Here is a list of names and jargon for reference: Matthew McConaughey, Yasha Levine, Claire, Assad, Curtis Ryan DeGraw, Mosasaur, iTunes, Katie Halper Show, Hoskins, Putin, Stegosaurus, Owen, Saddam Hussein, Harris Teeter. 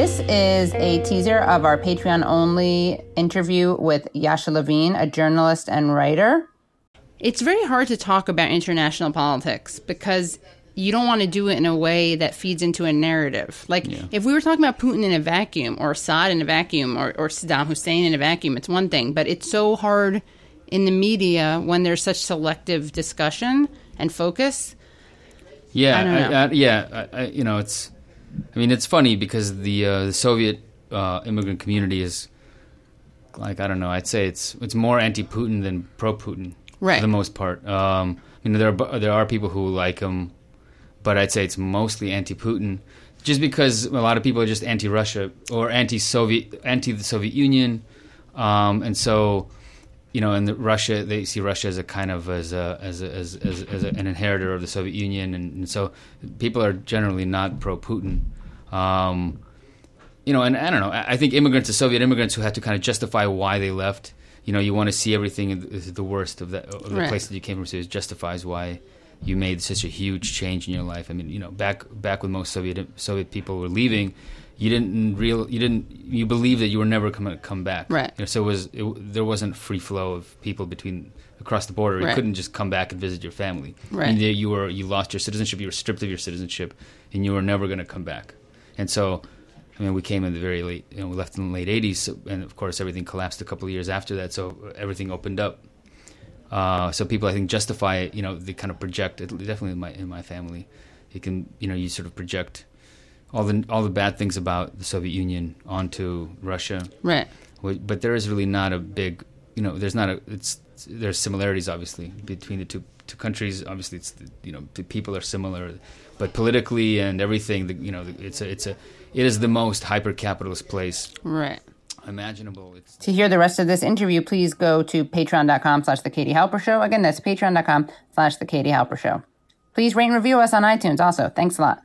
This is a teaser of our Patreon-only interview with Yasha Levine, a journalist and writer. It's very hard to talk about international politics because you don't want to do it in a way that feeds into a narrative. If we were talking about Putin in a vacuum or Assad in a vacuum or Saddam Hussein in a vacuum, it's one thing. But it's so hard in the media when there's such selective discussion and focus. Yeah, it's... I mean, it's funny because the Soviet immigrant community is, like, I don't know, I'd say it's more anti-Putin than pro-Putin, right, for the most part. There are people who like him, but I'd say it's mostly anti-Putin, just because a lot of people are just anti-Russia or anti-the Soviet Union, and so, you know, in Russia, they see Russia as an inheritor of the Soviet Union, and so people are generally not pro-Putin. And I don't know. I think Soviet immigrants who have to kind of justify why they left. You know, you want to see everything is the worst of the right. place that you came from, so it justifies why you made such a huge change in your life. I mean, you know, back when most Soviet people were leaving, you believed that you were never going to come back. Right. You know, so there wasn't free flow of people across the border. Right. You couldn't just come back and visit your family. Right. And you lost your citizenship. You were stripped of your citizenship, and you were never going to come back. And so, I mean, we came in the very late. You know, we left in the late '80s, so, and of course, everything collapsed a couple of years after that. So everything opened up. So people, I think, justify it. You know, they kind of project. Definitely in my family, it can. You know, you sort of project all the bad things about the Soviet Union onto Russia, right? But there is really not a big, you know, there's not a. There's similarities obviously between the two countries. Obviously, it's the people are similar, but politically and everything, it is the most hyper-capitalist place, right, imaginable. To hear the rest of this interview, please go to patreon.com/The Katie Halper Show. Again, that's patreon.com/The Katie Halper Show. Please rate and review us on iTunes. Also, thanks a lot.